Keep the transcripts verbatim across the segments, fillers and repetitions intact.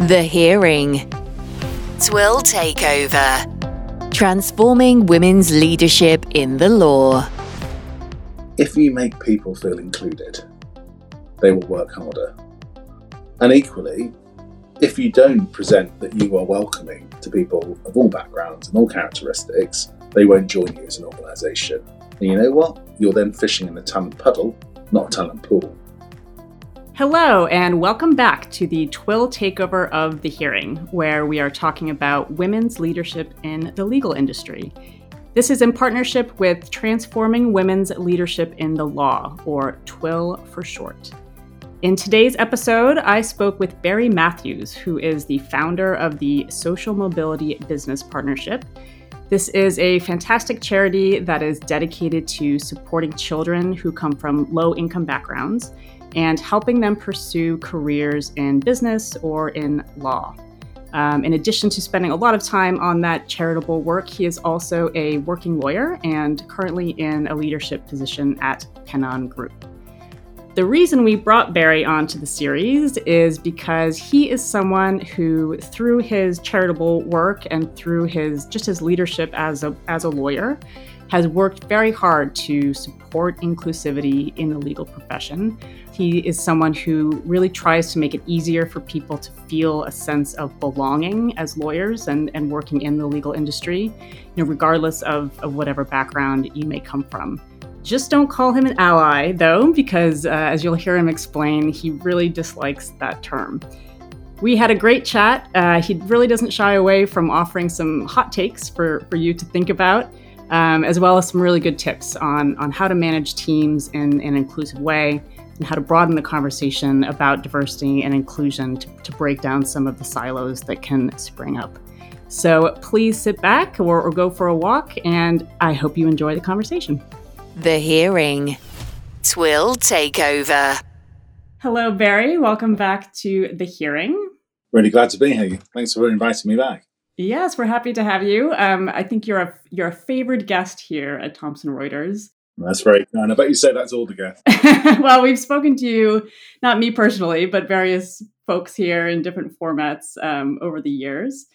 The Hearing. T W L TAKEOVER. Transforming Women's Leadership in the Law. If you make people feel included, they will work harder. And equally, if you don't present that you are welcoming to people of all backgrounds and all characteristics, they won't join you as an organisation. And you know what? You're then fishing in a talent puddle, not a talent pool. Hello, and welcome back to the T W L Takeover of The Hearing, where we are talking about women's leadership in the legal industry. This is in partnership with Transforming Women's Leadership in the Law, or T W L for short. In today's episode, I spoke with Barry Matthews, who is the founder of the Social Mobility Business Partnership. This is a fantastic charity that is dedicated to supporting children who come from low-income backgrounds and helping them pursue careers in business or in law. Um, in addition to spending a lot of time on that charitable work, he is also a working lawyer and currently in a leadership position at Pennon Group. The reason we brought Barry onto the series is because he is someone who, through his charitable work and through his just his leadership as a, as a lawyer, has worked very hard to support inclusivity in the legal profession. He is someone who really tries to make it easier for people to feel a sense of belonging as lawyers and, and working in the legal industry, you know, regardless of, of whatever background you may come from. Just don't call him an ally, though, because uh, as you'll hear him explain, he really dislikes that term. We had a great chat. Uh, he really doesn't shy away from offering some hot takes for, for you to think about. Um, as well as some really good tips on, on how to manage teams in, in an inclusive way and how to broaden the conversation about diversity and inclusion to, to break down some of the silos that can spring up. So please sit back or, or go for a walk, and I hope you enjoy the conversation. The Hearing. T W L Takeover. Hello, Barry. Welcome back to The Hearing. Really glad to be here. Thanks for inviting me back. Yes, we're happy to have you. Um, I think you're a you're a favored guest here at Thomson Reuters. That's right. And I bet you say that's all the guests. Well, we've spoken to you, not me personally, but various folks here in different formats um, over the years.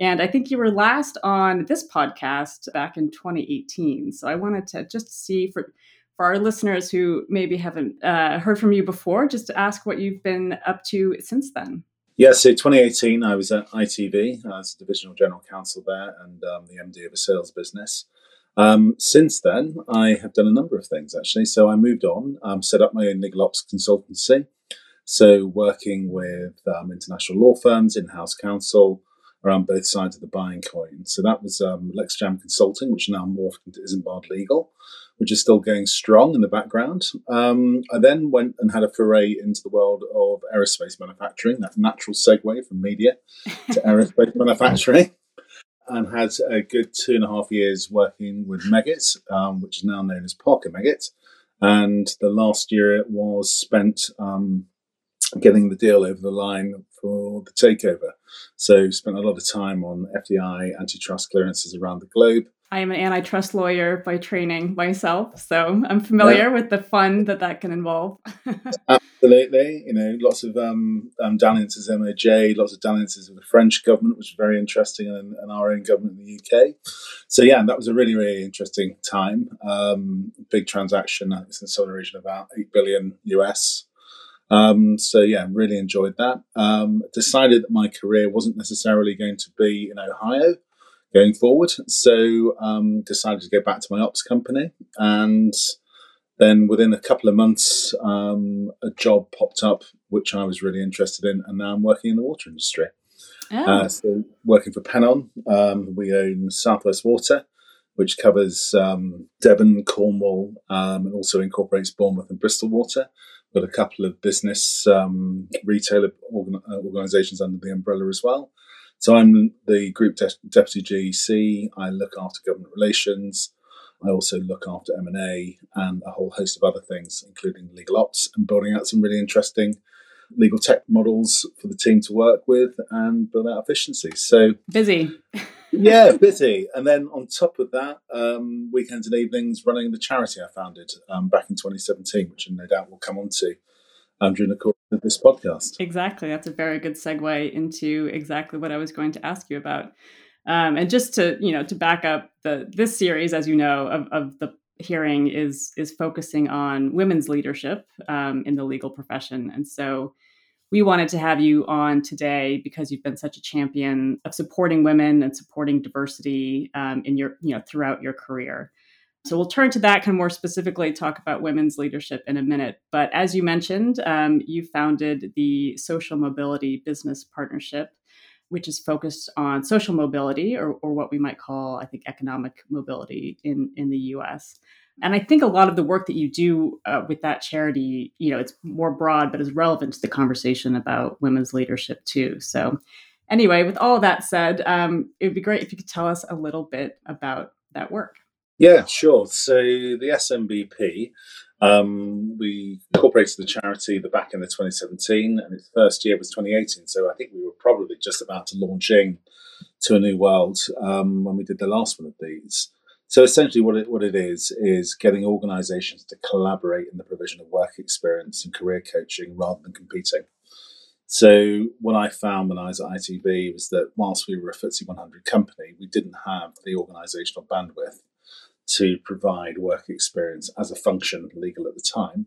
And I think you were last on this podcast back in twenty eighteen. So I wanted to just see for, for our listeners who maybe haven't uh, heard from you before, just to ask what you've been up to since then. Yeah, so twenty eighteen, I was at I T V. I was Divisional General Counsel there and um, the M D of a sales business. Um, since then, I have done a number of things, actually. So I moved on, um, set up my own legal ops consultancy. So working with um, international law firms, in-house counsel, around both sides of the buying coin. So that was um, LexJam Consulting, which now morphed into Isambard Legal, which is still going strong in the background. Um, I then went and had a foray into the world of aerospace manufacturing, that natural segue from media to aerospace manufacturing, and had a good two and a half years working with Meggitt, um, which is now known as Parker Meggitt. And the last year was spent um, getting the deal over the line for the takeover. So spent a lot of time on F D I antitrust clearances around the globe. I am an antitrust lawyer by training myself, so I'm familiar yeah. with the fun that that can involve. Absolutely. You know, lots of um, um, dalliances with M O J, lots of dalliances with the French government, which is very interesting, and, and our own government in the U K. So, yeah, that was a really, really interesting time. Um, big transaction. It's in the southern region, about eight billion U S. Um, so, yeah, really enjoyed that. Um, decided that my career wasn't necessarily going to be in Ohio going forward. So um, decided to go back to my ops company. And then within a couple of months, um, a job popped up, which I was really interested in. And now I'm working in the water industry. Oh. Uh, so working for Pennon. Um, we own Southwest Water, which covers um, Devon, Cornwall, um, and also incorporates Bournemouth and Bristol Water. Got a couple of business um, retailer organ- organisations under the umbrella as well. So I'm the Group De- Deputy G E C. I look after government relations. I also look after M and A and a whole host of other things, including legal ops and building out some really interesting legal tech models for the team to work with and build out efficiency. So busy. yeah, busy. And then on top of that, um, weekends and evenings running the charity I founded um, back in twenty seventeen, which I no doubt will come on to um, during the course of this podcast. Exactly. That's a very good segue into exactly what I was going to ask you about. Um, and just to, you know, to back up, the this series, as you know, of, of the hearing is is focusing on women's leadership um, in the legal profession. And so we wanted to have you on today because you've been such a champion of supporting women and supporting diversity um, in your, you know, throughout your career. So we'll turn to that, kind of more specifically talk about women's leadership in a minute. But as you mentioned, um, you founded the Social Mobility Business Partnership, which is focused on social mobility, or, or what we might call, I think, economic mobility in, in the U S. And I think a lot of the work that you do uh, with that charity, you know, it's more broad, but is relevant to the conversation about women's leadership too. So anyway, with all that said, um, it would be great if you could tell us a little bit about that work. Yeah, sure. So the S M B P, um, we incorporated the charity the back in the twenty seventeen, and its first year was twenty eighteen. So I think we were probably just about to launch in to a new world um, when we did the last one of these. So essentially what it, what it is, is getting organisations to collaborate in the provision of work experience and career coaching rather than competing. So what I found when I was at I T V was that whilst we were a F T S E one hundred company, we didn't have the organisational bandwidth to provide work experience as a function of legal at the time,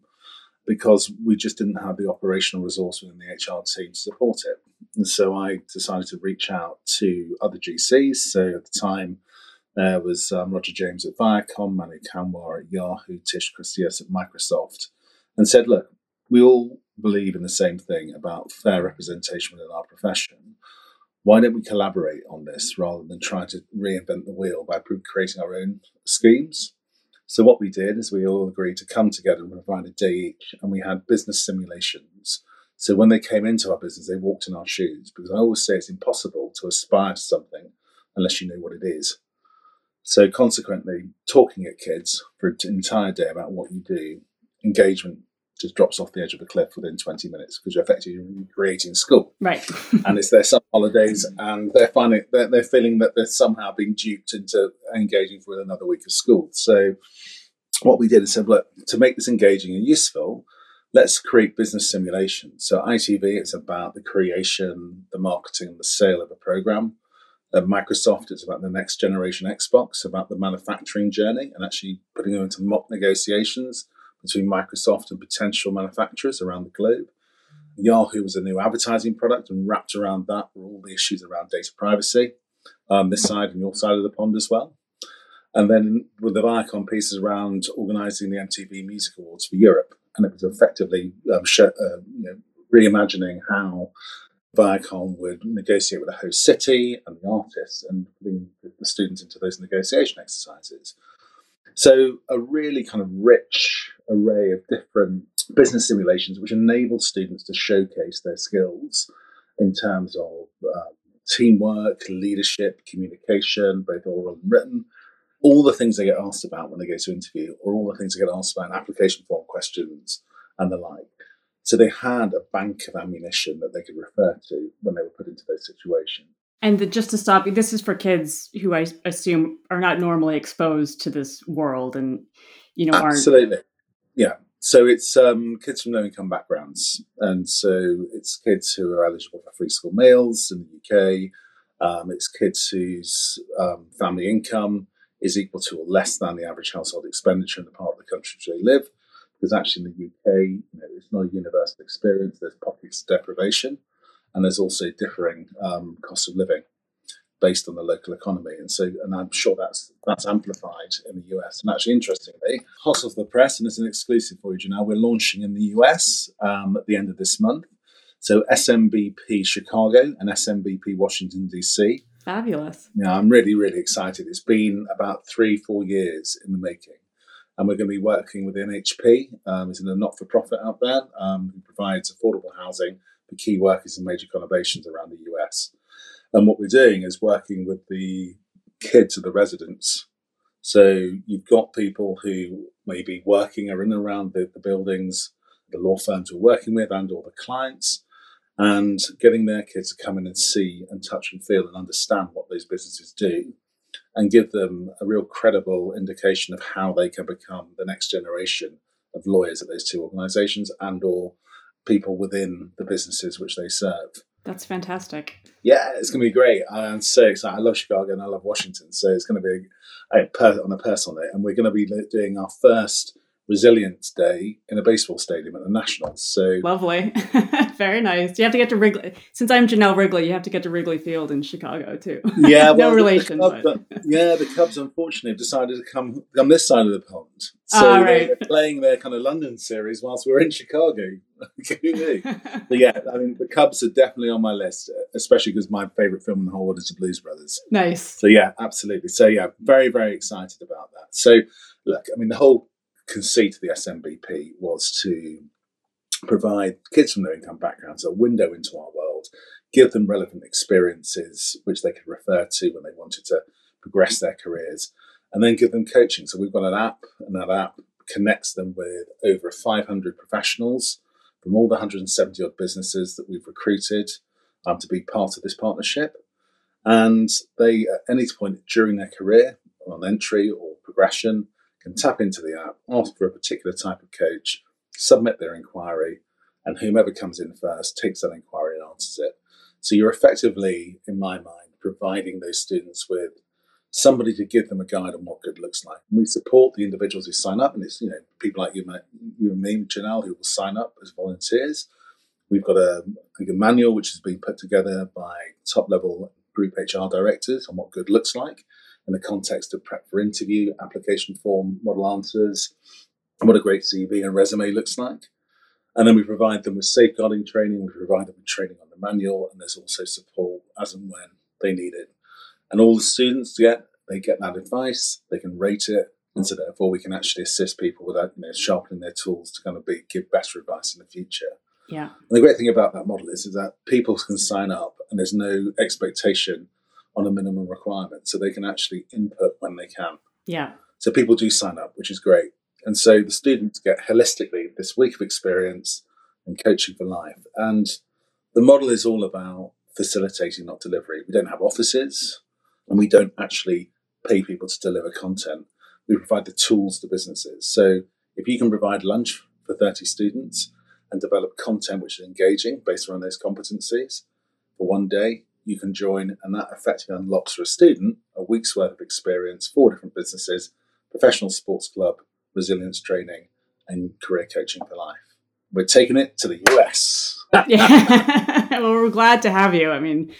because we just didn't have the operational resource within the H R team to support it. And so I decided to reach out to other G Cs. So at the time, there was um, Roger James at Viacom, Manu Kanwar at Yahoo, Tish Christias at Microsoft, and said, look, we all believe in the same thing about fair representation within our profession. Why don't we collaborate on this rather than trying to reinvent the wheel by creating our own schemes? So what we did is we all agreed to come together and provide a day each, and we had business simulations. So when they came into our business, they walked in our shoes, because I always say it's impossible to aspire to something unless you know what it is. So consequently, talking at kids for an entire day about what you do, engagement just drops off the edge of a cliff within twenty minutes, because you're effectively recreating school. Right. And it's their summer holidays, and they're finding, they're, they're feeling that they're somehow being duped into engaging for another week of school. So what we did is said, look, to make this engaging and useful, let's create business simulations. So I T V, it's about the creation, the marketing, and the sale of a program. At Microsoft, it's about the next generation Xbox, about the manufacturing journey, and actually putting them into mock negotiations between Microsoft and potential manufacturers around the globe. Yahoo was a new advertising product, and wrapped around that were all the issues around data privacy, um, this side and your side of the pond as well. And then with the Viacom pieces around organising the M T V Music Awards for Europe, and it was effectively um, sh- uh, you know, reimagining how Viacom would negotiate with the host city and the artists, and bring the students into those negotiation exercises. So a really kind of rich array of different business simulations, which enable students to showcase their skills in terms of uh, teamwork, leadership, communication, both oral and written, all the things they get asked about when they go to interview, or all the things they get asked about in application form questions and the like. So they had a bank of ammunition that they could refer to when they were put into those situations. And the, just to stop you, this is for kids who I assume are not normally exposed to this world, and, you know, aren't. Absolutely. Yeah. So it's um, kids from low-income backgrounds. And so it's kids who are eligible for free school meals in the U K. Um, it's kids whose um, family income is equal to or less than the average household expenditure in the part of the country which they live. Because actually in the U K, you know, it's not a universal experience. There's pockets of deprivation. And there's also differing um, costs of living based on the local economy. And so, and I'm sure that's that's amplified in the U S. And actually, interestingly, hot off the press, and it's an exclusive for you, Janelle, we're launching in the U S um, at the end of this month. So S M B P Chicago and S M B P Washington, D C. Fabulous. Yeah, I'm really, really excited. It's been about three, four years in the making. And we're going to be working with N H P, um, who's a not-for-profit out there, um, who provides affordable housing for key workers in major conurbations around the U S. And what we're doing is working with the kids of the residents. So you've got people who may be working or in and around the, the buildings, the law firms we're working with, and all the clients, and getting their kids to come in and see and touch and feel and understand what those businesses do, and give them a real credible indication of how they can become the next generation of lawyers at those two organisations, and or people within the businesses which they serve. That's fantastic. Yeah, it's going to be great. I'm so excited. I love Chicago and I love Washington. So it's going to be a, a per, on a personal note. And we're going to be doing our first Resilience Day in a baseball stadium at the Nationals. So lovely. Very nice. You have to get to Wrigley. Since I'm Janelle Wrigley, you have to get to Wrigley Field in Chicago too. Yeah, well, no relation. The Cubs, but... yeah, the Cubs unfortunately have decided to come come this side of the pond. So ah, right. They're playing their kind of London series whilst we're in Chicago. Who knew? But yeah, I mean, the Cubs are definitely on my list, especially because my favourite film in the whole world is The Blues Brothers. Nice. So yeah, absolutely. So yeah, very, very excited about that. So look, I mean, the whole conceit of the S M B P was to provide kids from low income backgrounds a window into our world, give them relevant experiences which they could refer to when they wanted to progress their careers, and then give them coaching. So we've got an app, and that app connects them with over five hundred professionals from all the one hundred seventy odd businesses that we've recruited um, to be part of this partnership. And they, at any point during their career, on entry or progression, can tap into the app, ask for a particular type of coach, submit their inquiry, and whomever comes in first takes that inquiry and answers it. So you're effectively, in my mind, providing those students with somebody to give them a guide on what good looks like. We support the individuals who sign up, and it's, you know, people like you, you and me, Janelle, who will sign up as volunteers. We've got a, a manual which has been put together by top-level group H R directors on what good looks like in the context of prep for interview, application form, model answers, what a great C V and resume looks like. And then we provide them with safeguarding training, we provide them with training on the manual, and there's also support as and when they need it. And all the students get, they get that advice, they can rate it, and so therefore we can actually assist people without, you know, sharpening their tools to kind of be, give better advice in the future. Yeah. And the great thing about that model is, is that people can sign up and there's no expectation on a minimum requirement, so they can actually input when they can. Yeah. So people do sign up, which is great. And so the students get holistically this week of experience and coaching for life. And the model is all about facilitating, not delivery. We don't have offices and we don't actually pay people to deliver content. We provide the tools to businesses. So if you can provide lunch for thirty students and develop content which is engaging based around those competencies for one day, you can join, and that effectively unlocks for a student a week's worth of experience, four different businesses, professional sports club, resilience training, and career coaching for life. We're taking it to the U S. Yeah. Well, we're glad to have you. I mean,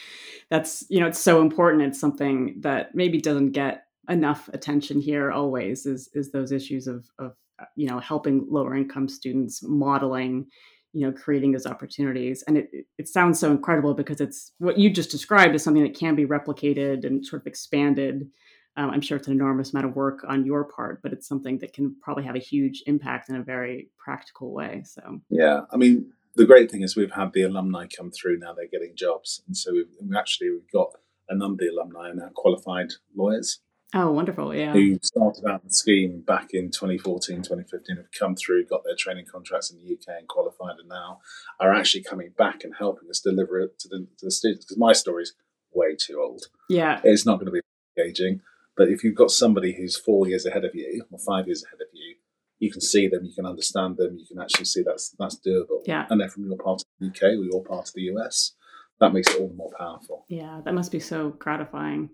that's, you know, it's so important. It's something that maybe doesn't get enough attention here always is, is those issues of, of, you know, helping lower income students, modeling, you know, creating those opportunities. And it it sounds so incredible because it's what you just described is something that can be replicated and sort of expanded. Um, I'm sure it's an enormous amount of work on your part, but it's something that can probably have a huge impact in a very practical way. So yeah, I mean, the great thing is we've had the alumni come through now; they're getting jobs, and so we've, we've actually we've got a number of the alumni are now qualified lawyers. Oh, wonderful! Yeah, who started out the scheme back in twenty fourteen, twenty fifteen, have come through, got their training contracts in the U K, and qualified, and now are actually coming back and helping us deliver it to the, to the students. Because my story's way too old. Yeah, it's not going to be engaging. But if you've got somebody who's four years ahead of you or five years ahead of you, you can see them, you can understand them, you can actually see that's that's doable. Yeah, and they're from your part of the U K or your part of the U S. That makes it all the more powerful. Yeah, that must be so gratifying.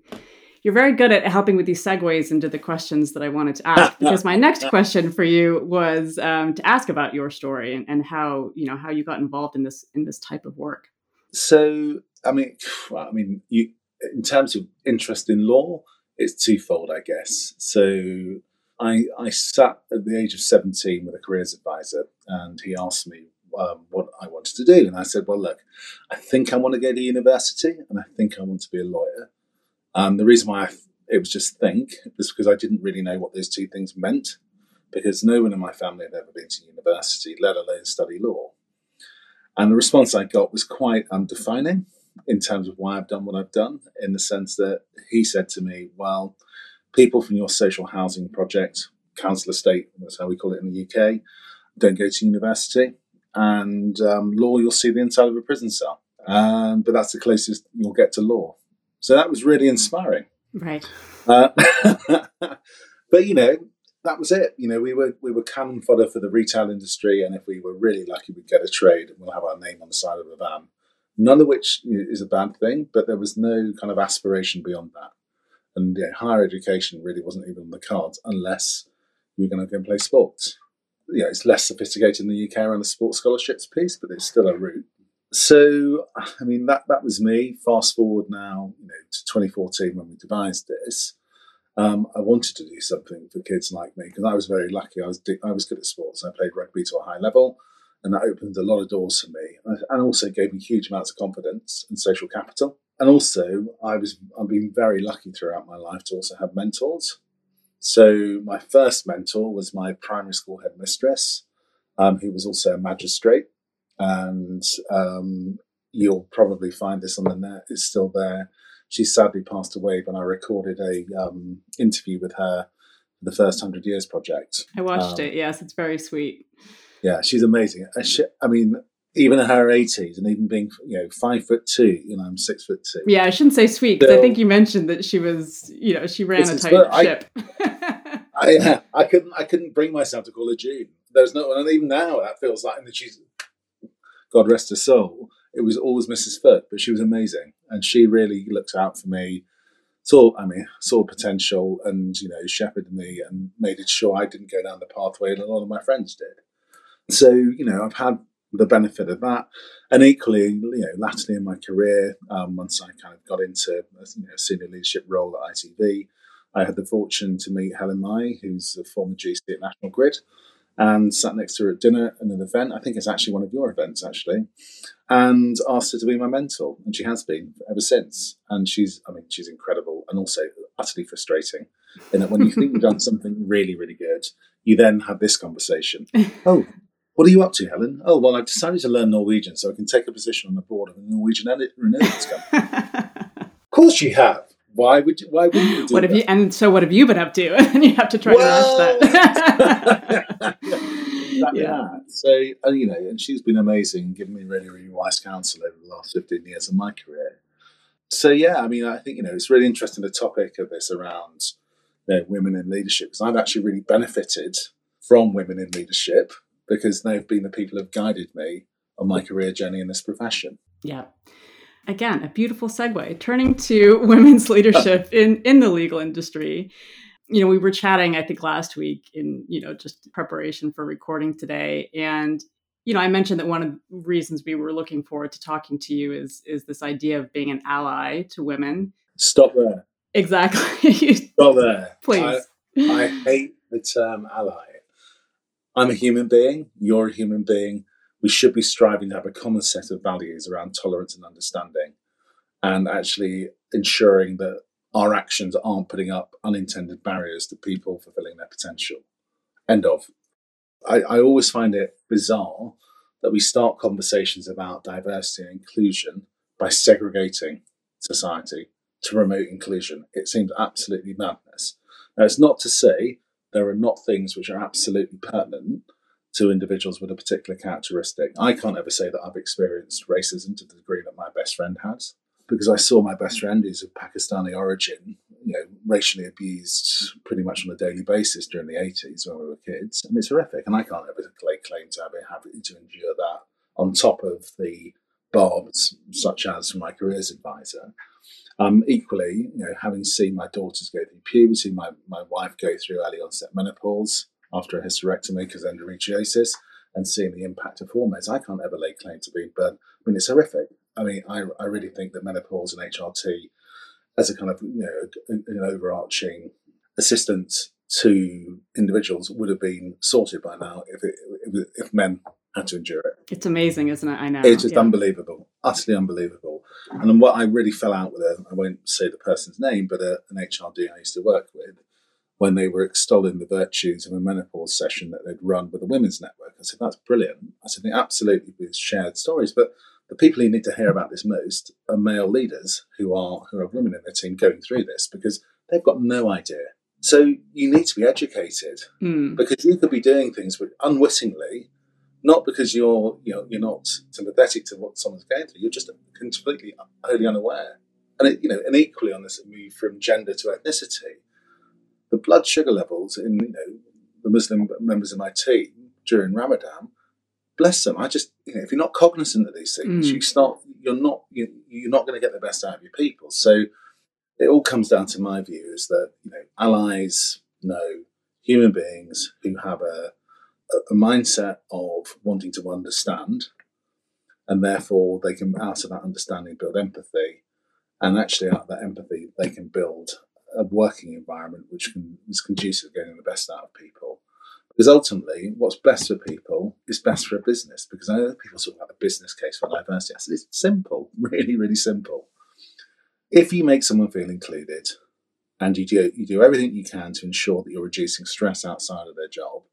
You're very good at helping with these segues into the questions that I wanted to ask, because my next question for you was um, to ask about your story and, and how, you know, how you got involved in this in this type of work. So, I mean, well, I mean, you, in terms of interest in law, it's twofold, I guess. So I, I sat at the age of seventeen with a careers advisor, and he asked me um, what I wanted to do. And I said, well, look, I think I want to go to university and I think I want to be a lawyer. Um, the reason why I, it was just think was because I didn't really know what those two things meant, because no one in my family had ever been to university, let alone study law. And the response I got was quite undefining in terms of why I've done what I've done, in the sense that he said to me, well, people from your social housing project, council estate, that's how we call it in the U K, don't go to university, and um, law, you'll see the inside of a prison cell. Um, but that's the closest you'll get to law. So that was really inspiring. Right. Uh, but, you know, that was it. You know, we were we were cannon fodder for the retail industry, and if we were really lucky, we'd get a trade, and we'll have our name on the side of a van. None of which is a bad thing, but there was no kind of aspiration beyond that. And you know, higher education really wasn't even on the cards unless you were going to go and play sports. You know, it's less sophisticated in the U K around the sports scholarships piece, but it's still a route. So, I mean, that that was me. Fast forward now, you know, to twenty fourteen when we devised this. Um, I wanted to do something for kids like me because I was very lucky. I was I was good at sports. I played rugby to a high level, and that opened a lot of doors for me, and also gave me huge amounts of confidence and social capital. And also, I was I've been very lucky throughout my life to also have mentors. So my first mentor was my primary school headmistress, um, who was also a magistrate. And um, you'll probably find this on the net. It's still there. She sadly passed away when I recorded a um, interview with her for the First one hundred Years Project. I watched um, it. Yes, it's very sweet. Yeah, she's amazing. I, sh- I mean, even in her eighties, and even being, you know, five foot two, you know, I'm six foot two. Yeah, I shouldn't say sweet because so, I think you mentioned that she was, you know, she ran a tight I, ship. I, I couldn't, I couldn't bring myself to call her June. There's no, and even now that feels like, and she's, God rest her soul. It was always Missus Foote, but she was amazing, and she really looked out for me. Saw, I mean, saw potential, and you know, shepherded me and made it sure I didn't go down the pathway that a lot of my friends did. So you know, I've had the benefit of that, and equally, you know, latterly in my career, um, once I kind of got into a you know, senior leadership role at I T V, I had the fortune to meet Helen May, who's a former G C at National Grid, and sat next to her at dinner at an event. I think it's actually one of your events, actually, and asked her to be my mentor, and she has been ever since. And she's, I mean, she's incredible, and also utterly frustrating in that when you think you've done something really, really good, you then have this conversation. Oh, what are you up to, Helen? Oh, well, I decided to learn Norwegian so I can take a position on the board of a Norwegian renewables company. Of course you have. Why would you, why would you do what have that? You, and so what have you been up to? And you have to try well, to match that. Exactly yeah. That. So, and, you know, and she's been amazing, giving me really, really wise counsel over the last fifteen years of my career. So, yeah, I mean, I think, you know, it's really interesting, the topic of this around you know, women in leadership, because I've actually really benefited from women in leadership because they've been the people who have guided me on my career journey in this profession. Yeah. Again, a beautiful segue. Turning to women's leadership in, in the legal industry. You know, we were chatting, I think, last week in, you know, just preparation for recording today. And, you know, I mentioned that one of the reasons we were looking forward to talking to you is, is this idea of being an ally to women. Stop there. Exactly. Stop there. Please. I, I hate the term ally. I'm a human being. You're a human being. We should be striving to have a common set of values around tolerance and understanding, and actually ensuring that our actions aren't putting up unintended barriers to people fulfilling their potential. End of. I, I always find it bizarre that we start conversations about diversity and inclusion by segregating society to promote inclusion. It seems absolutely madness. Now, it's not to say there are not things which are absolutely pertinent to individuals with a particular characteristic. I can't ever say that I've experienced racism to the degree that my best friend has, because I saw my best friend, who's of Pakistani origin, you know, racially abused pretty much on a daily basis during the eighties when we were kids, and it's horrific. And I can't ever lay claim to having to endure that on top of the barbs, such as from my careers advisor. Um, equally, you know, having seen my daughters go through puberty, my, my wife go through early onset menopause, after a hysterectomy because of endometriosis, and seeing the impact of hormones, I can't ever lay claim to being burnt. I mean, it's horrific. I mean, I, I really think that menopause and H R T as a kind of, you know, an, an overarching assistance to individuals would have been sorted by now if, it, if, if men had to endure it. It's amazing, isn't it? I know. It's just yeah. unbelievable, utterly unbelievable. And then what I really fell out with, a, I won't say the person's name, but a, an H R D I used to work with, when they were extolling the virtues of a menopause session that they'd run with a women's network. I said, that's brilliant. I said, they absolutely these shared stories, but the people who need to hear about this most are male leaders who are who have women in their team going through this because they've got no idea. So you need to be educated mm. because you could be doing things unwittingly, not because you're you know you're not sympathetic to what someone's going through. You're just completely wholly unaware. And it, you know, and equally on this move from gender to ethnicity. The blood sugar levels in you know the Muslim members of my team during Ramadan, bless them. I just, you know, if you're not cognizant of these things, mm. you start, you're not, you, you're not going to get the best out of your people. So it all comes down to, my view is that, you know, allies know human beings who have a, a mindset of wanting to understand, and therefore they can, out of that understanding, build empathy, and actually out of that empathy they can build a working environment which can, is conducive to getting the best out of people. Because ultimately, what's best for people is best for a business. Because I know people talk about the business case for diversity. I said, it's simple, really, really simple. If you make someone feel included, and you do you do everything you can to ensure that you're reducing stress outside of their job,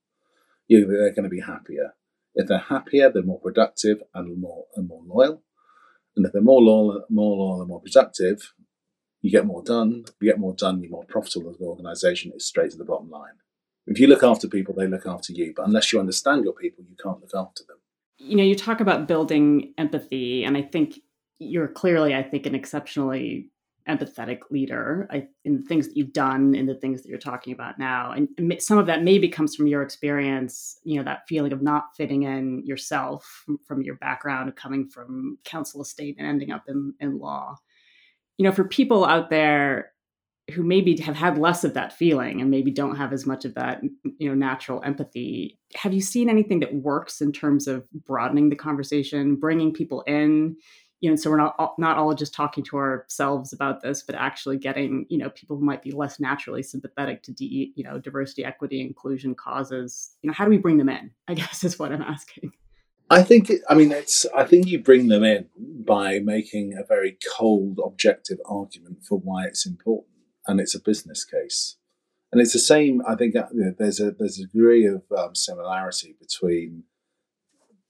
you, they're going to be happier. If they're happier, they're more productive and more and more loyal. And if they're more loyal, more loyal and more productive, you get more done. If you get more done, you're more profitable as an organisation. It's straight to the bottom line. If you look after people, they look after you. But unless you understand your people, you can't look after them. You know, you talk about building empathy, and I think you're clearly, I think, an exceptionally empathetic leader I, in the things that you've done, in the things that you're talking about now. And some of that maybe comes from your experience, you know, that feeling of not fitting in yourself from your background, coming from council estate and ending up in, in law. You know, for people out there who maybe have had less of that feeling and maybe don't have as much of that, you know, natural empathy, have you seen anything that works in terms of broadening the conversation, bringing people in? You know, so we're not not all just talking to ourselves about this, but actually getting, you know, people who might be less naturally sympathetic to, de, you know, diversity, equity, inclusion causes. You know, how do we bring them in, I guess, is what I'm asking. I think, it, I mean, it's, I think you bring them in by making a very cold, objective argument for why it's important. And it's a business case. And it's the same, I think, you know, there's a there's a degree of um, similarity between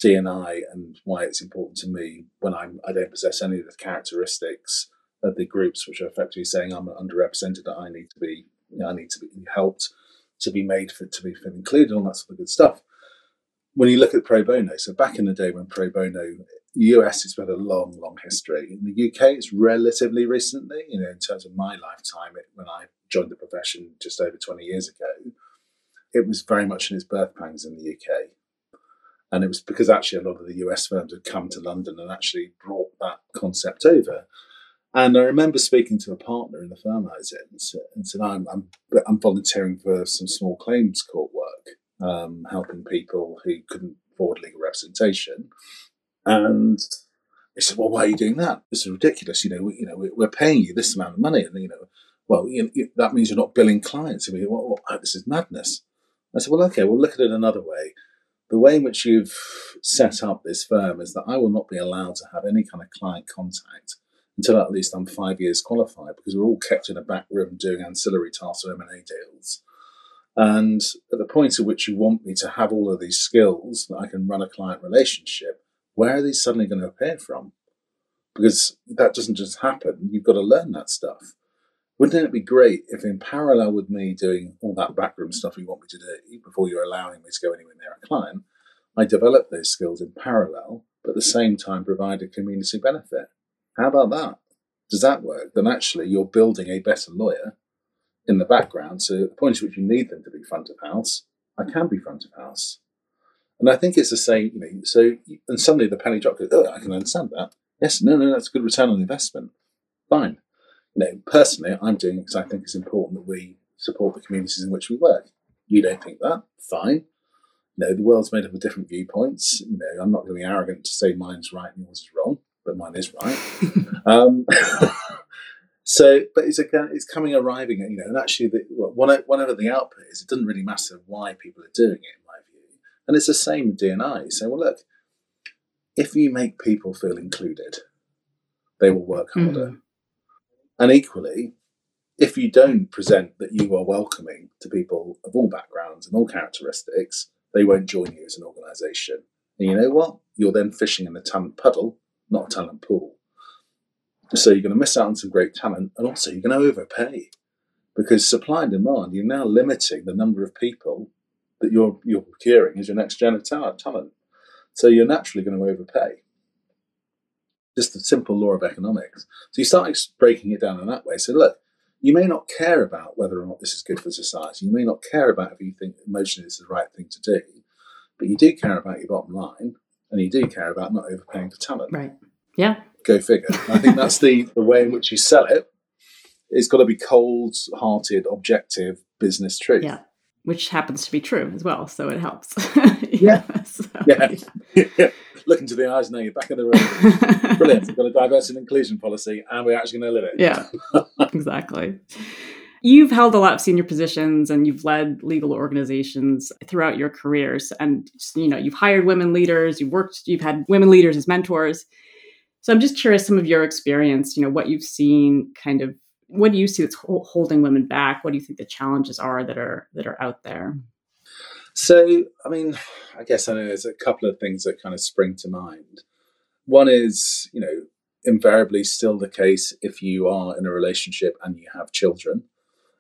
D and I and why it's important to me when I'm, I don't possess any of the characteristics of the groups which are effectively saying I'm underrepresented, that I need to be, you know, I need to be helped, to be made for, to be included, all that sort of good stuff. When you look at pro bono, so back in the day when pro bono, U S has had a long, long history. In the U K, it's relatively recently, you know, in terms of my lifetime, it, when I joined the profession just over twenty years ago, it was very much in its birth pangs in the U K. And it was because actually a lot of the U S firms had come to London and actually brought that concept over. And I remember speaking to a partner in the firm I was in and said, and said I'm, I'm, I'm volunteering for some small claims court work, um, helping people who couldn't afford legal representation. And he said, well, why are you doing that? This is ridiculous. You know, we, you know, we're paying you this amount of money. And, you know, well, you know, that means you're not billing clients. I mean, well, well, this is madness. I said, well, okay, well, look at it another way. The way in which you've set up this firm is that I will not be allowed to have any kind of client contact until at least I'm five years qualified, because we're all kept in a back room doing ancillary tasks or M and A deals. And at the point at which you want me to have all of these skills that I can run a client relationship, where are these suddenly going to appear from? Because that doesn't just happen. You've got to learn that stuff. Wouldn't it be great if, in parallel with me doing all that backroom stuff you want me to do before you're allowing me to go anywhere near a client, I develop those skills in parallel, but at the same time provide a community benefit? How about that? Does that work? Then actually you're building a better lawyer in the background. So at the point at which you need them to be front of house, I can be front of house. And I think it's the same, you know, so, and suddenly the penny drop goes, oh, I can understand that. Yes, no, no, that's a good return on investment. Fine. You know, personally, I'm doing it because I think it's important that we support the communities in which we work. You don't think that? Fine. You know, the world's made up of different viewpoints. You know, I'm not going to be arrogant to say mine's right and yours is wrong, but mine is right. um, so, but it's a, it's coming, arriving at, you know, and actually, the, whatever the output is, it doesn't really matter why people are doing it. And it's the same with D and I. You say, well, look, if you make people feel included, they will work harder. Mm-hmm. And equally, if you don't present that you are welcoming to people of all backgrounds and all characteristics, they won't join you as an organisation. And you know what? You're then fishing in a talent puddle, not a talent pool. So you're going to miss out on some great talent, and also you're going to overpay. Because supply and demand, you're now limiting the number of people that you're you're procuring is your next gen of talent. So you're naturally going to overpay. Just the simple law of economics. So you start breaking it down in that way. So look, You may not care about whether or not this is good for society. You may not care about if you think emotionally this is the right thing to do, but you do care about your bottom line, and you do care about not overpaying for talent. Right. Yeah. Go figure. I think that's the, the way in which you sell it. It's got to be cold-hearted, objective business truth. Yeah, which happens to be true as well, so it helps. yeah. yeah. So, yeah. yeah. yeah. Look into the eyes now, you're back in the room. Brilliant. We've got a diversity and inclusion policy, and we're actually going to live it. Yeah, exactly. You've held a lot of senior positions and you've led legal organizations throughout your careers. And, you know, you've hired women leaders, you've worked, you've had women leaders as mentors. So I'm just curious, some of your experience, you know, what you've seen, kind of, what do you see that's holding women back? What do you think the challenges are that are that are out there? So, I mean, I guess I know there's a couple of things that kind of spring to mind. One is, you know, invariably still the case if you are in a relationship and you have children,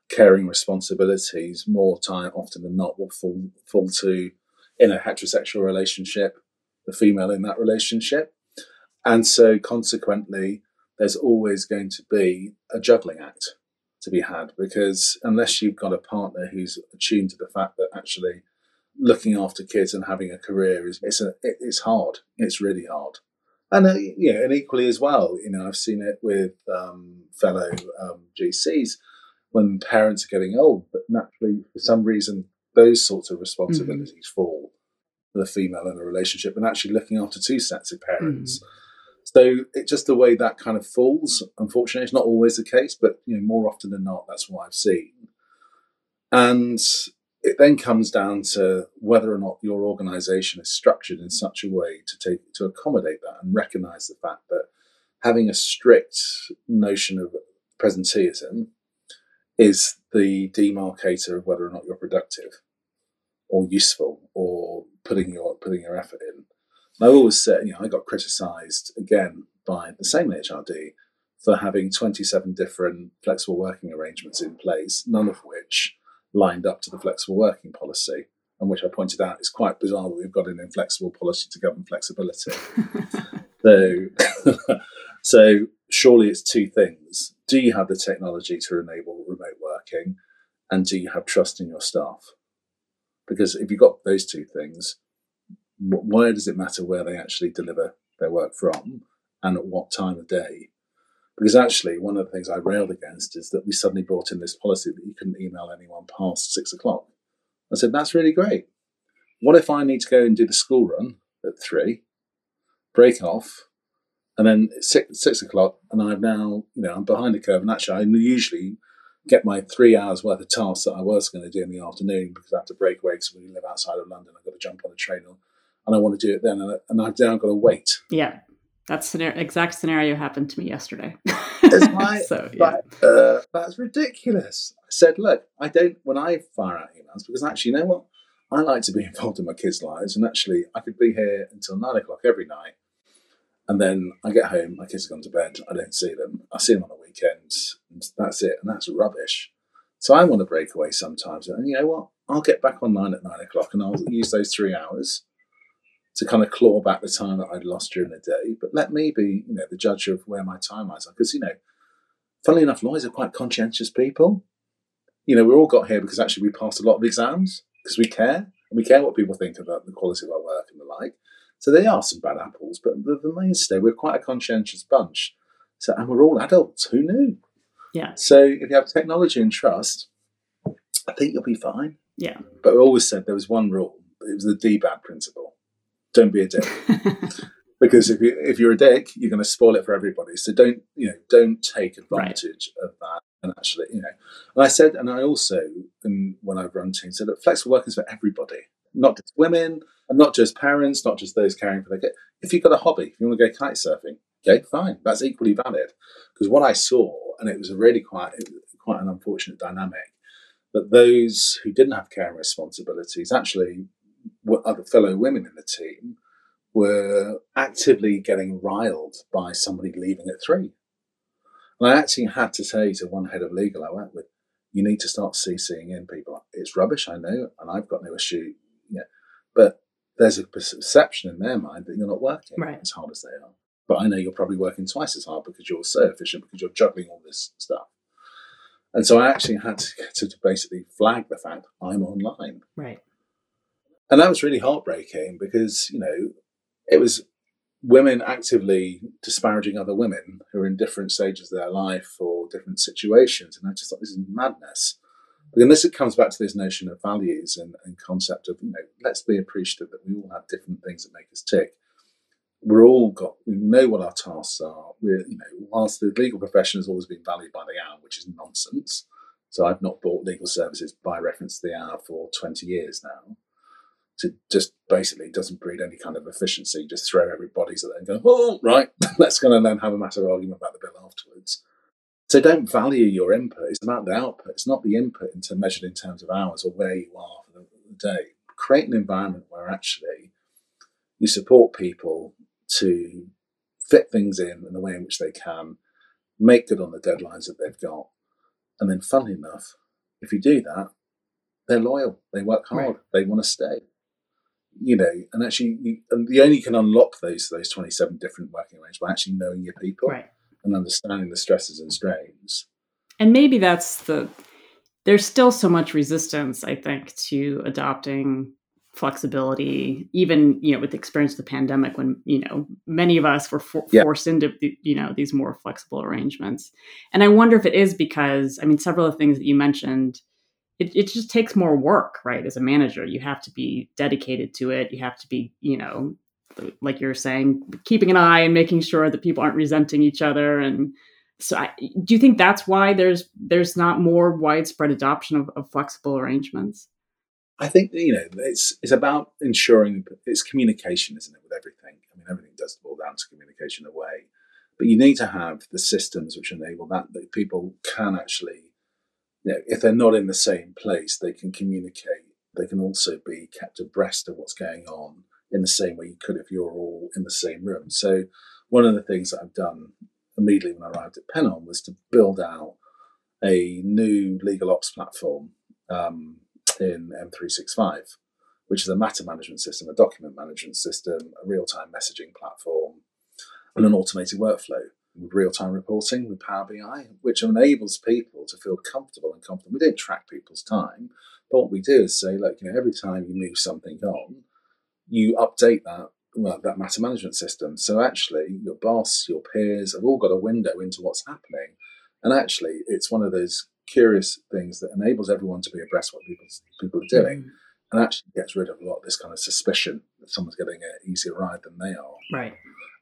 caring responsibilities more time often than not will fall, fall to, in a heterosexual relationship, the female in that relationship. And so consequently, there's always going to be a juggling act to be had, because unless you've got a partner who's attuned to the fact that actually looking after kids and having a career is it's a, it's hard. It's really hard. And, uh, you know, and equally as well, you know, I've seen it with um, fellow um, G Cs when parents are getting old, but naturally, for some reason, those sorts of responsibilities mm-hmm. fall to the female in a relationship and actually looking after two sets of parents. Mm-hmm. So it's just the way that kind of falls. Unfortunately, it's not always the case, but, you know, more often than not, that's what I've seen. And it then comes down to whether or not your organisation is structured in such a way to take to accommodate that and recognise the fact that having a strict notion of presenteeism is the demarcator of whether or not you're productive or useful or putting your putting your effort in. And I always say, you know, I got criticised again by the same H R D for having twenty-seven different flexible working arrangements in place, none of which lined up to the flexible working policy, and which I pointed out is quite bizarre that we've got an inflexible policy to govern flexibility. so, so surely it's two things. Do you have the technology to enable remote working, and do you have trust in your staff? Because if you've got those two things, why does it matter where they actually deliver their work from and at what time of day? Because actually, one of the things I railed against is that we suddenly brought in this policy that you couldn't email anyone past six o'clock. I said, that's really great. What if I need to go and do the school run at three, break off, and then it's six, six o'clock, and I've now, you know, I'm behind the curve, and actually I usually get my three hours worth of tasks that I was going to do in the afternoon because I have to break away because we live outside of London. I've got to jump on a train, and I want to do it then, and I've now got to wait. Yeah. That scenario, exact scenario happened to me yesterday. my, so, yeah. but, uh, that's ridiculous. I said, look, I don't, when I fire out emails, because actually, you know what? I like to be involved in my kids' lives. And actually, I could be here until nine o'clock every night. And then I get home, my kids have gone to bed. I don't see them. I see them on the weekend. And that's it. And that's rubbish. So I want to break away sometimes. And you know what? I'll get back online at nine o'clock and I'll use those three hours to kind of claw back the time that I'd lost during the day. But let me be, you know, the judge of where my time is. Because, you know, funnily enough, lawyers are quite conscientious people. You know, we all got here because actually we passed a lot of exams because we care. And we care what people think about the quality of our work and the like. So there are some bad apples, but the, the mainstay, we're quite a conscientious bunch. So, and we're all adults. Who knew? Yeah. So if you have technology and trust, I think you'll be fine. Yeah. But we always said there was one rule. It was the D BAD principle. Don't be a dick, because if you if you're a dick, you're going to spoil it for everybody. So don't you know? Don't take advantage right. of that. And actually, you know, and I said, and I also, and when I've run teams, said that flexible work is for everybody, not just women, and not just parents, not just those caring for their kids. If you've got a hobby, if you want to go kite surfing, okay, fine, that's equally valid. Because what I saw, and it was a really quite quite an unfortunate dynamic, that those who didn't have caring responsibilities actually. Other fellow women in the team were actively getting riled by somebody leaving at three. And I actually had to say to one head of legal I went with, you need to start CCing in people. It's rubbish, I know, and I've got no issue. Yeah. But there's a perception in their mind that you're not working right. as hard as they are. But I know you're probably working twice as hard because you're so efficient, because you're juggling all this stuff. And so I actually had to, to basically flag the fact I'm online. Right. And that was really heartbreaking because, you know, it was women actively disparaging other women who are in different stages of their life or different situations. And I just thought, this is madness. But then this it comes back to this notion of values and, and concept of, you know, let's be appreciative that we all have different things that make us tick. We're all got, we know what our tasks are. We're, you know, whilst the legal profession has always been valued by the hour, which is nonsense. So I've not bought legal services by reference to the hour for twenty years now. So it just basically doesn't breed any kind of efficiency. You just throw everybody's at it and go, oh, right, let's go and then have a massive argument about the bill afterwards. So don't value your input. It's about the output. It's not the input into measured in terms of hours or where you are for the, the day. Create an environment where actually you support people to fit things in in the way in which they can, make good on the deadlines that they've got. And then funnily enough, if you do that, they're loyal. They work hard. Right. They want to stay. You know, and actually, you, and you only can unlock those those twenty-seven different working arrangements by actually knowing your people. Right. And understanding the stresses and strains. And maybe that's the, there's still so much resistance, I think, to adopting flexibility, even, you know, with the experience of the pandemic when, you know, many of us were for- yeah. forced into, you know, these more flexible arrangements. And I wonder if it is because, I mean, several of the things that you mentioned, it, it just takes more work, right? As a manager, you have to be dedicated to it. You have to be, you know, like you're saying, keeping an eye and making sure that people aren't resenting each other. And so I, do you think that's why there's there's not more widespread adoption of, of flexible arrangements? I think, you know, it's it's about ensuring it's communication, isn't it, with everything? I mean, everything does boil down to communication in a way. But you need to have the systems which enable that, that people can actually, you know, if they're not in the same place, they can communicate. They can also be kept abreast of what's going on in the same way you could if you're all in the same room. So one of the things that I've done immediately when I arrived at Pennon was to build out a new legal ops platform um, in M three sixty-five, which is a matter management system, a document management system, a real-time messaging platform, and an automated workflow with real-time reporting with Power B I, which enables people to feel comfortable and confident. We don't track people's time, but what we do is say, look, you know, every time you move something on, you update that well, that matter management system. So actually, your boss, your peers have all got a window into what's happening. And actually, it's one of those curious things that enables everyone to be abreast of what people, people are doing mm. and actually gets rid of a lot of this kind of suspicion that someone's getting an easier ride than they are. Right.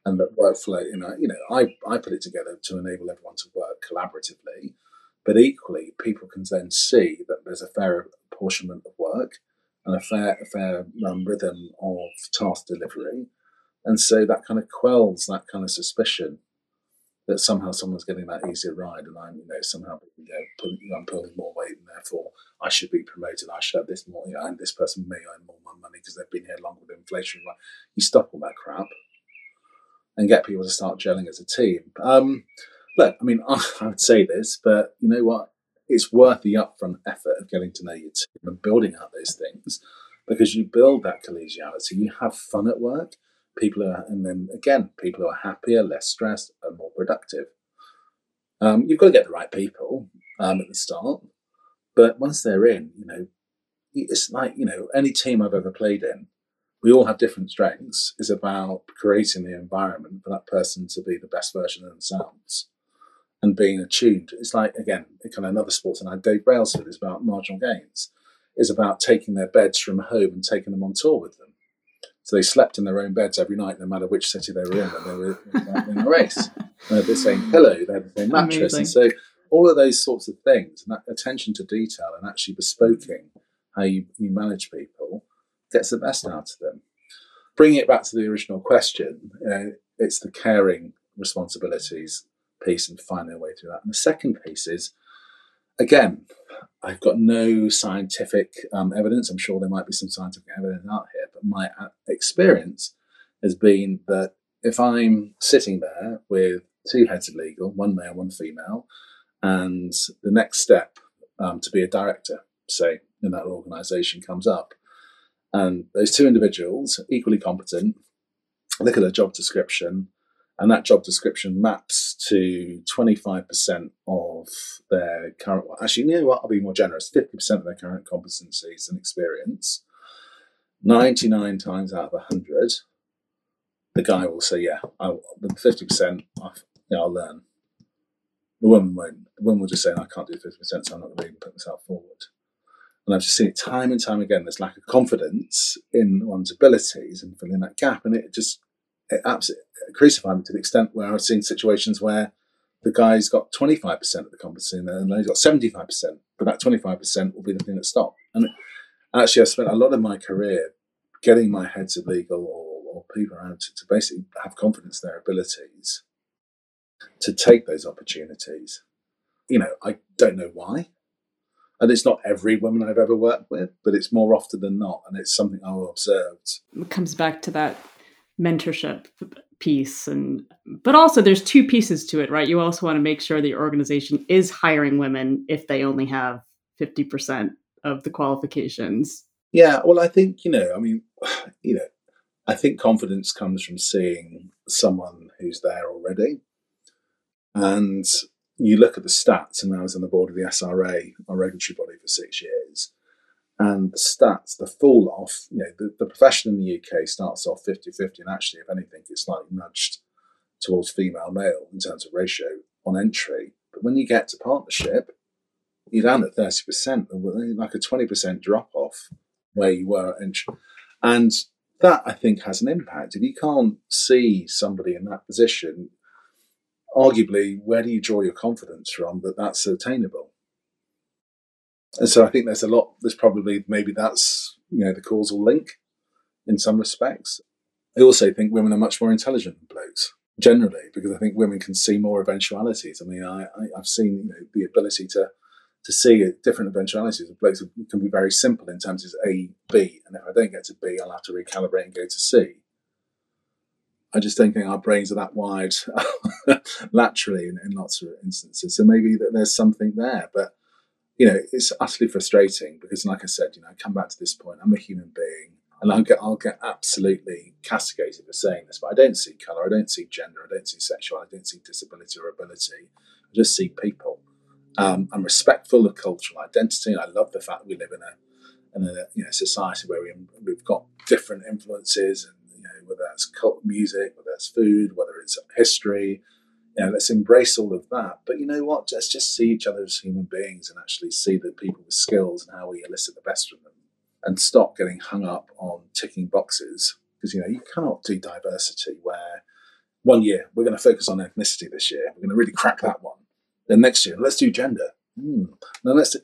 And that workflow, you know, you know I, I put it together to enable everyone to work collaboratively. But equally, people can then see that there's a fair apportionment of work and a fair, a fair um, rhythm of task delivery. And so that kind of quells that kind of suspicion that somehow someone's getting that easier ride and I'm, you know, somehow you know, pulling, I'm pulling more weight and therefore I should be promoted, I should have this more, you know, and this person may earn more money because they've been here longer with inflation. You stop all that crap and get people to start gelling as a team. Um, look, I mean, I, I would say this, but you know what? It's worth the upfront effort of getting to know your team and building out those things because you build that collegiality. You have fun at work. People are, and then again, people who are happier, less stressed, and more productive. Um, you've got to get the right people um, at the start, but once they're in, you know, it's like, you know, any team I've ever played in, we all have different strengths. It's about creating the environment for that person to be the best version of themselves. And being attuned. It's like, again, kind of another sports, and I Dave Brailsford is about marginal gains. It's about taking their beds from home and taking them on tour with them. So they slept in their own beds every night, no matter which city they were in, and they were in a the race. They had the same pillow, they had the same mattress. Amazing. And so all of those sorts of things, and that attention to detail and actually bespoking how you, you manage people, gets the best out of them. Bringing it back to the original question, you know, it's the caring responsibilities piece and find their way through that. And the second piece is, again, I've got no scientific um, evidence. I'm sure there might be some scientific evidence out here, but my experience has been that if I'm sitting there with two heads of legal, one male, one female, and the next step um, to be a director, say, in that organisation comes up, and those two individuals, equally competent, look at their job description, And that job description maps to twenty-five percent of their current, well, actually, you know what, I'll be more generous, fifty percent of their current competencies and experience. ninety-nine times out of one hundred, the guy will say, yeah, I, the fifty percent, I'll, yeah, I'll learn. The woman won't. The woman will just say, I can't do fifty percent, so I'm not going to even put myself forward. And I've just seen it time and time again, this lack of confidence in one's abilities and filling that gap. And it just, it absolutely crucified me to the extent where I've seen situations where the guy's got twenty-five percent of the competency and then he's got seventy-five percent, but that twenty-five percent will be the thing that stopped. And actually, I spent a lot of my career getting my heads of legal or, or people around to, to basically have confidence in their abilities to take those opportunities. You know, I don't know why. And it's not every woman I've ever worked with, but it's more often than not. And it's something I've observed. It comes back to that mentorship piece. And but also there's two pieces to it, right? You also want to make sure the organization is hiring women if they only have fifty percent of the qualifications. Yeah, well, I think, you know, I mean, you know, I think confidence comes from seeing someone who's there already. And you look at the stats, and I was on the board of the S R A, our regulatory body, for six years. And the stats, the fall off, you know, the, the profession in the U K starts off fifty fifty, and actually, if anything, it's slightly nudged towards female-male in terms of ratio on entry. But when you get to partnership, you're down at thirty percent, like a twenty percent drop-off where you were at entry. And that, I think, has an impact. If you can't see somebody in that position, arguably, where do you draw your confidence from that that's attainable? And so I think there's a lot, there's probably, maybe that's, you know, the causal link in some respects. I also think women are much more intelligent than blokes, generally, because I think women can see more eventualities. I mean, I, I, I've seen, you know, the ability to, to see different eventualities. Blokes can be very simple in terms of A, B, and if I don't get to B, I'll have to recalibrate and go to C. I just don't think our brains are that wide laterally in, in lots of instances. So maybe that there's something there. But, you know, it's utterly frustrating because, like I said, you know, I come back to this point. I'm a human being, and I'll get, I'll get absolutely castigated for saying this, but I don't see colour, I don't see gender, I don't see sexuality, I don't see disability or ability. I just see people. Um, I'm respectful of cultural identity, and I love the fact that we live in a, in a you know, society where we, we've got different influences and, you know, whether that's cult music, whether that's food, whether it's history, you know, let's embrace all of that. But you know what? Let's just see each other as human beings and actually see the people with skills and how we elicit the best from them, and stop getting hung up on ticking boxes. Because, you know, you cannot do diversity where one year we're going to focus on ethnicity this year. We're going to really crack that one. Then next year, let's do gender. Mm. Now let's do,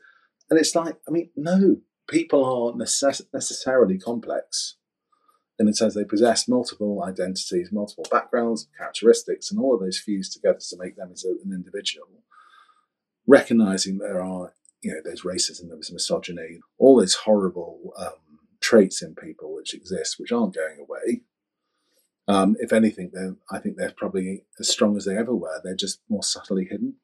and it's like, I mean, no, people are necess- necessarily complex. In the sense they possess multiple identities, multiple backgrounds, characteristics, and all of those fused together to make them as a, an individual. Recognizing there are, you know, there's racism, there's misogyny, all those horrible um, traits in people which exist, which aren't going away. Um, if anything, they're, I think they're probably as strong as they ever were. They're just more subtly hidden.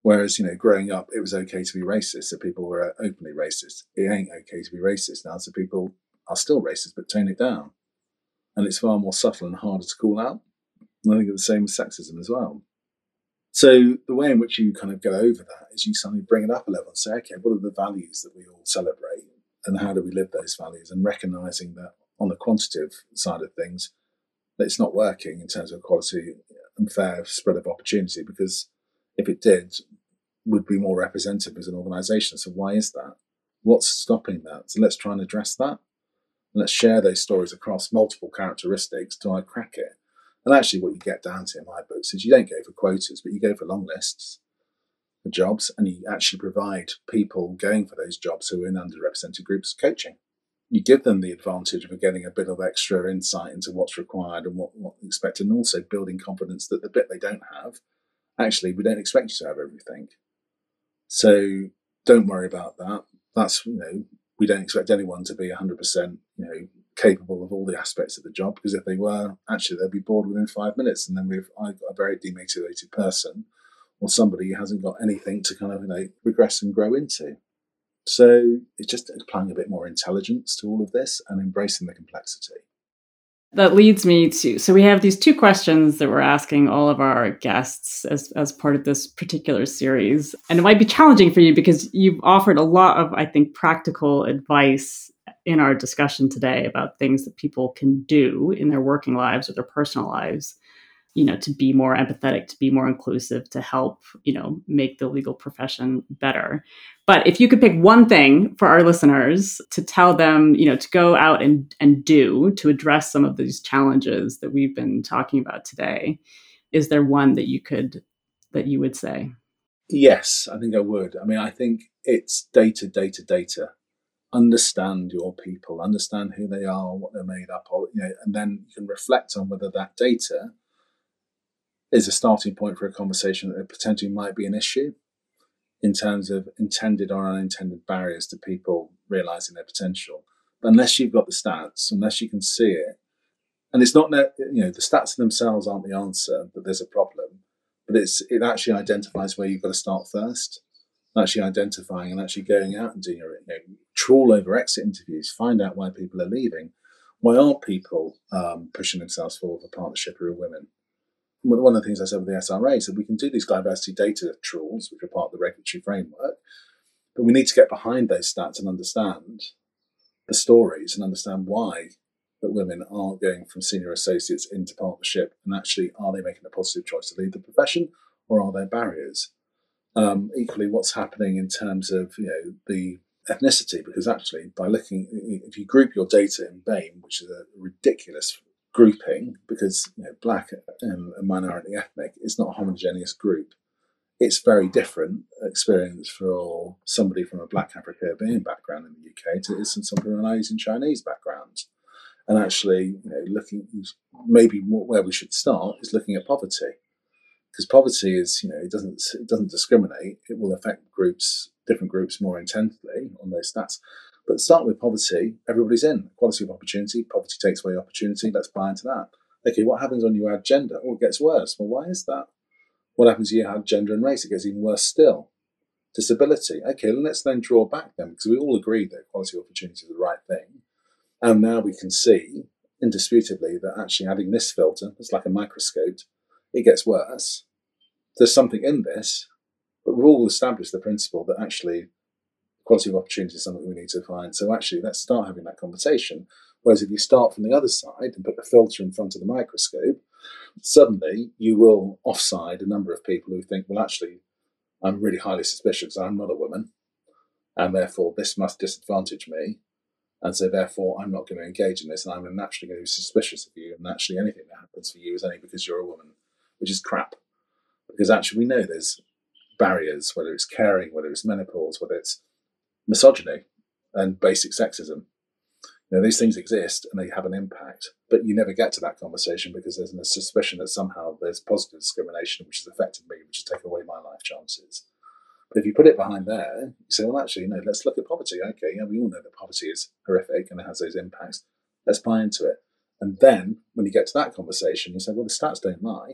Whereas, you know, growing up, it was okay to be racist, so people were openly racist. It ain't okay to be racist now, so people are still racist, but tone it down. And it's far more subtle and harder to call out. And I think it's the same with sexism as well. So the way in which you kind of get over that is you suddenly bring it up a level and say, okay, what are the values that we all celebrate and how do we live those values? And recognising that on the quantitative side of things, that it's not working in terms of quality and fair spread of opportunity, because if it did, would be more representative as an organisation. So why is that? What's stopping that? So let's try and address that. Let's share those stories across multiple characteristics till I crack it. And actually what you get down to in my books is you don't go for quotas, but you go for long lists for jobs, and you actually provide people going for those jobs who are in underrepresented groups coaching. You give them the advantage of getting a bit of extra insight into what's required and what, what's expected, and also building confidence that the bit they don't have, actually, we don't expect you to have everything. So don't worry about that. That's, you know, we don't expect anyone to be one hundred percent, you know, capable of all the aspects of the job, because if they were, actually, they'd be bored within five minutes, and then we've I've got a very demotivated person or somebody who hasn't got anything to kind of, you know, regress and grow into. So it's just applying a bit more intelligence to all of this and embracing the complexity. that leads me to, so we have these two questions that we're asking all of our guests as, as part of this particular series. And it might be challenging for you because you've offered a lot of, I think, practical advice in our discussion today about things that people can do in their working lives or their personal lives, you know, to be more empathetic, to be more inclusive, to help, you know, make the legal profession better. But if you could pick one thing for our listeners to tell them, you know, to go out and, and do to address some of these challenges that we've been talking about today, is there one that you could, that you would say? Yes, I think I would. I mean, I think it's data, data, data. Understand your people, understand who they are, what they're made up of, you know, and then you can reflect on whether that data is a starting point for a conversation that potentially might be an issue in terms of intended or unintended barriers to people realizing their potential. But unless you've got the stats, unless you can see it, and it's not, you know, the stats themselves aren't the answer, but there's a problem, but it's, it actually identifies where you've got to start first, actually identifying and actually going out and doing your, you know, trawl over exit interviews, find out why people are leaving. Why aren't people um, pushing themselves forward for partnership or women? One of the things I said with the S R A is that we can do these diversity data trawls, which are part of the regulatory framework, but we need to get behind those stats and understand the stories and understand why that women aren't going from senior associates into partnership, and actually are they making a positive choice to leave the profession, or are there barriers? Um, equally, what's happening in terms of, you know, the ethnicity, because actually by looking, if you group your data in B A M E, which is a ridiculous grouping, because, you know, black and minority ethnic is not a homogeneous group. It's very different experience for somebody from a black Afro-Caribbean background in the U K to somebody from an Asian Chinese background. And actually, you know, looking, maybe where we should start is looking at poverty. Because poverty is, you know, it doesn't it doesn't discriminate. It will affect groups, different groups, more intensely on those stats. But start with poverty. Everybody's in equality of opportunity. Poverty takes away opportunity. Let's buy into that. Okay, what happens when you add gender? Oh, it gets worse. Well, why is that? What happens if you add gender and race? It gets even worse still. Disability. Okay, let's then draw back then, because we all agree that equality of opportunity is the right thing, and now we can see indisputably that actually adding this filter, it's like a microscope. It gets worse. There's something in this, but we've all established the principle that actually equality of opportunity is something we need to find. So actually, let's start having that conversation. Whereas if you start from the other side and put the filter in front of the microscope, suddenly you will offside a number of people who think, well, actually, I'm really highly suspicious. I'm not a woman, and therefore this must disadvantage me. And so therefore, I'm not going to engage in this, and I'm naturally going to be suspicious of you. And actually, anything that happens for you is only because you're a woman. Which is crap, because actually we know there's barriers, whether it's caring, whether it's menopause, whether it's misogyny and basic sexism. You know, these things exist and they have an impact, but you never get to that conversation because there's a suspicion that somehow there's positive discrimination which has affected me, which has taken away my life chances. But if you put it behind there, you say, well, actually, no, let's look at poverty. Okay, yeah, we all know that poverty is horrific and it has those impacts. Let's buy into it. And then when you get to that conversation, you say, well, the stats don't lie.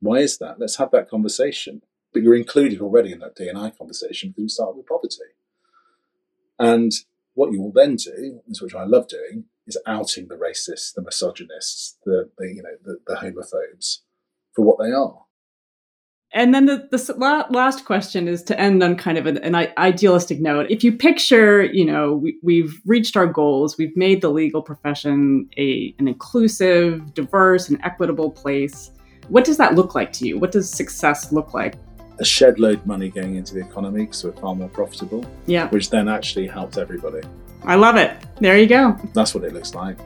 Why is that? Let's have that conversation. But you're included already in that D and I conversation because we started with poverty. And what you will then do, is which I love doing, is outing the racists, the misogynists, the, the you know the, the homophobes for what they are. And then the, the last question is to end on kind of an, an idealistic note. If you picture, you know, we, we've reached our goals, we've made the legal profession a an inclusive, diverse, and equitable place. What does that look like to you? What does success look like? A shed load of money going into the economy because we're far more profitable, yeah. Which then actually helps everybody. I love it. There you go. That's what it looks like.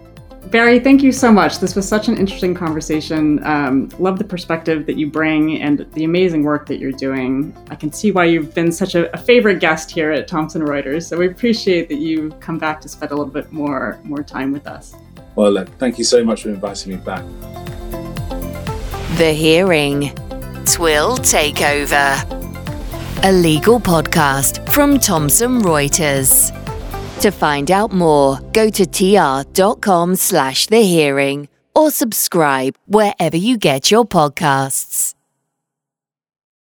Barry, thank you so much. This was such an interesting conversation. Um, love the perspective that you bring and the amazing work that you're doing. I can see why you've been such a, a favorite guest here at Thomson Reuters. So we appreciate that you've come back to spend a little bit more, more time with us. Well, look, thank you so much for inviting me back. The Hearing, T W L TAKEOVER, a legal podcast from Thomson Reuters. To find out more, go to tr.com slash the hearing or subscribe wherever you get your podcasts.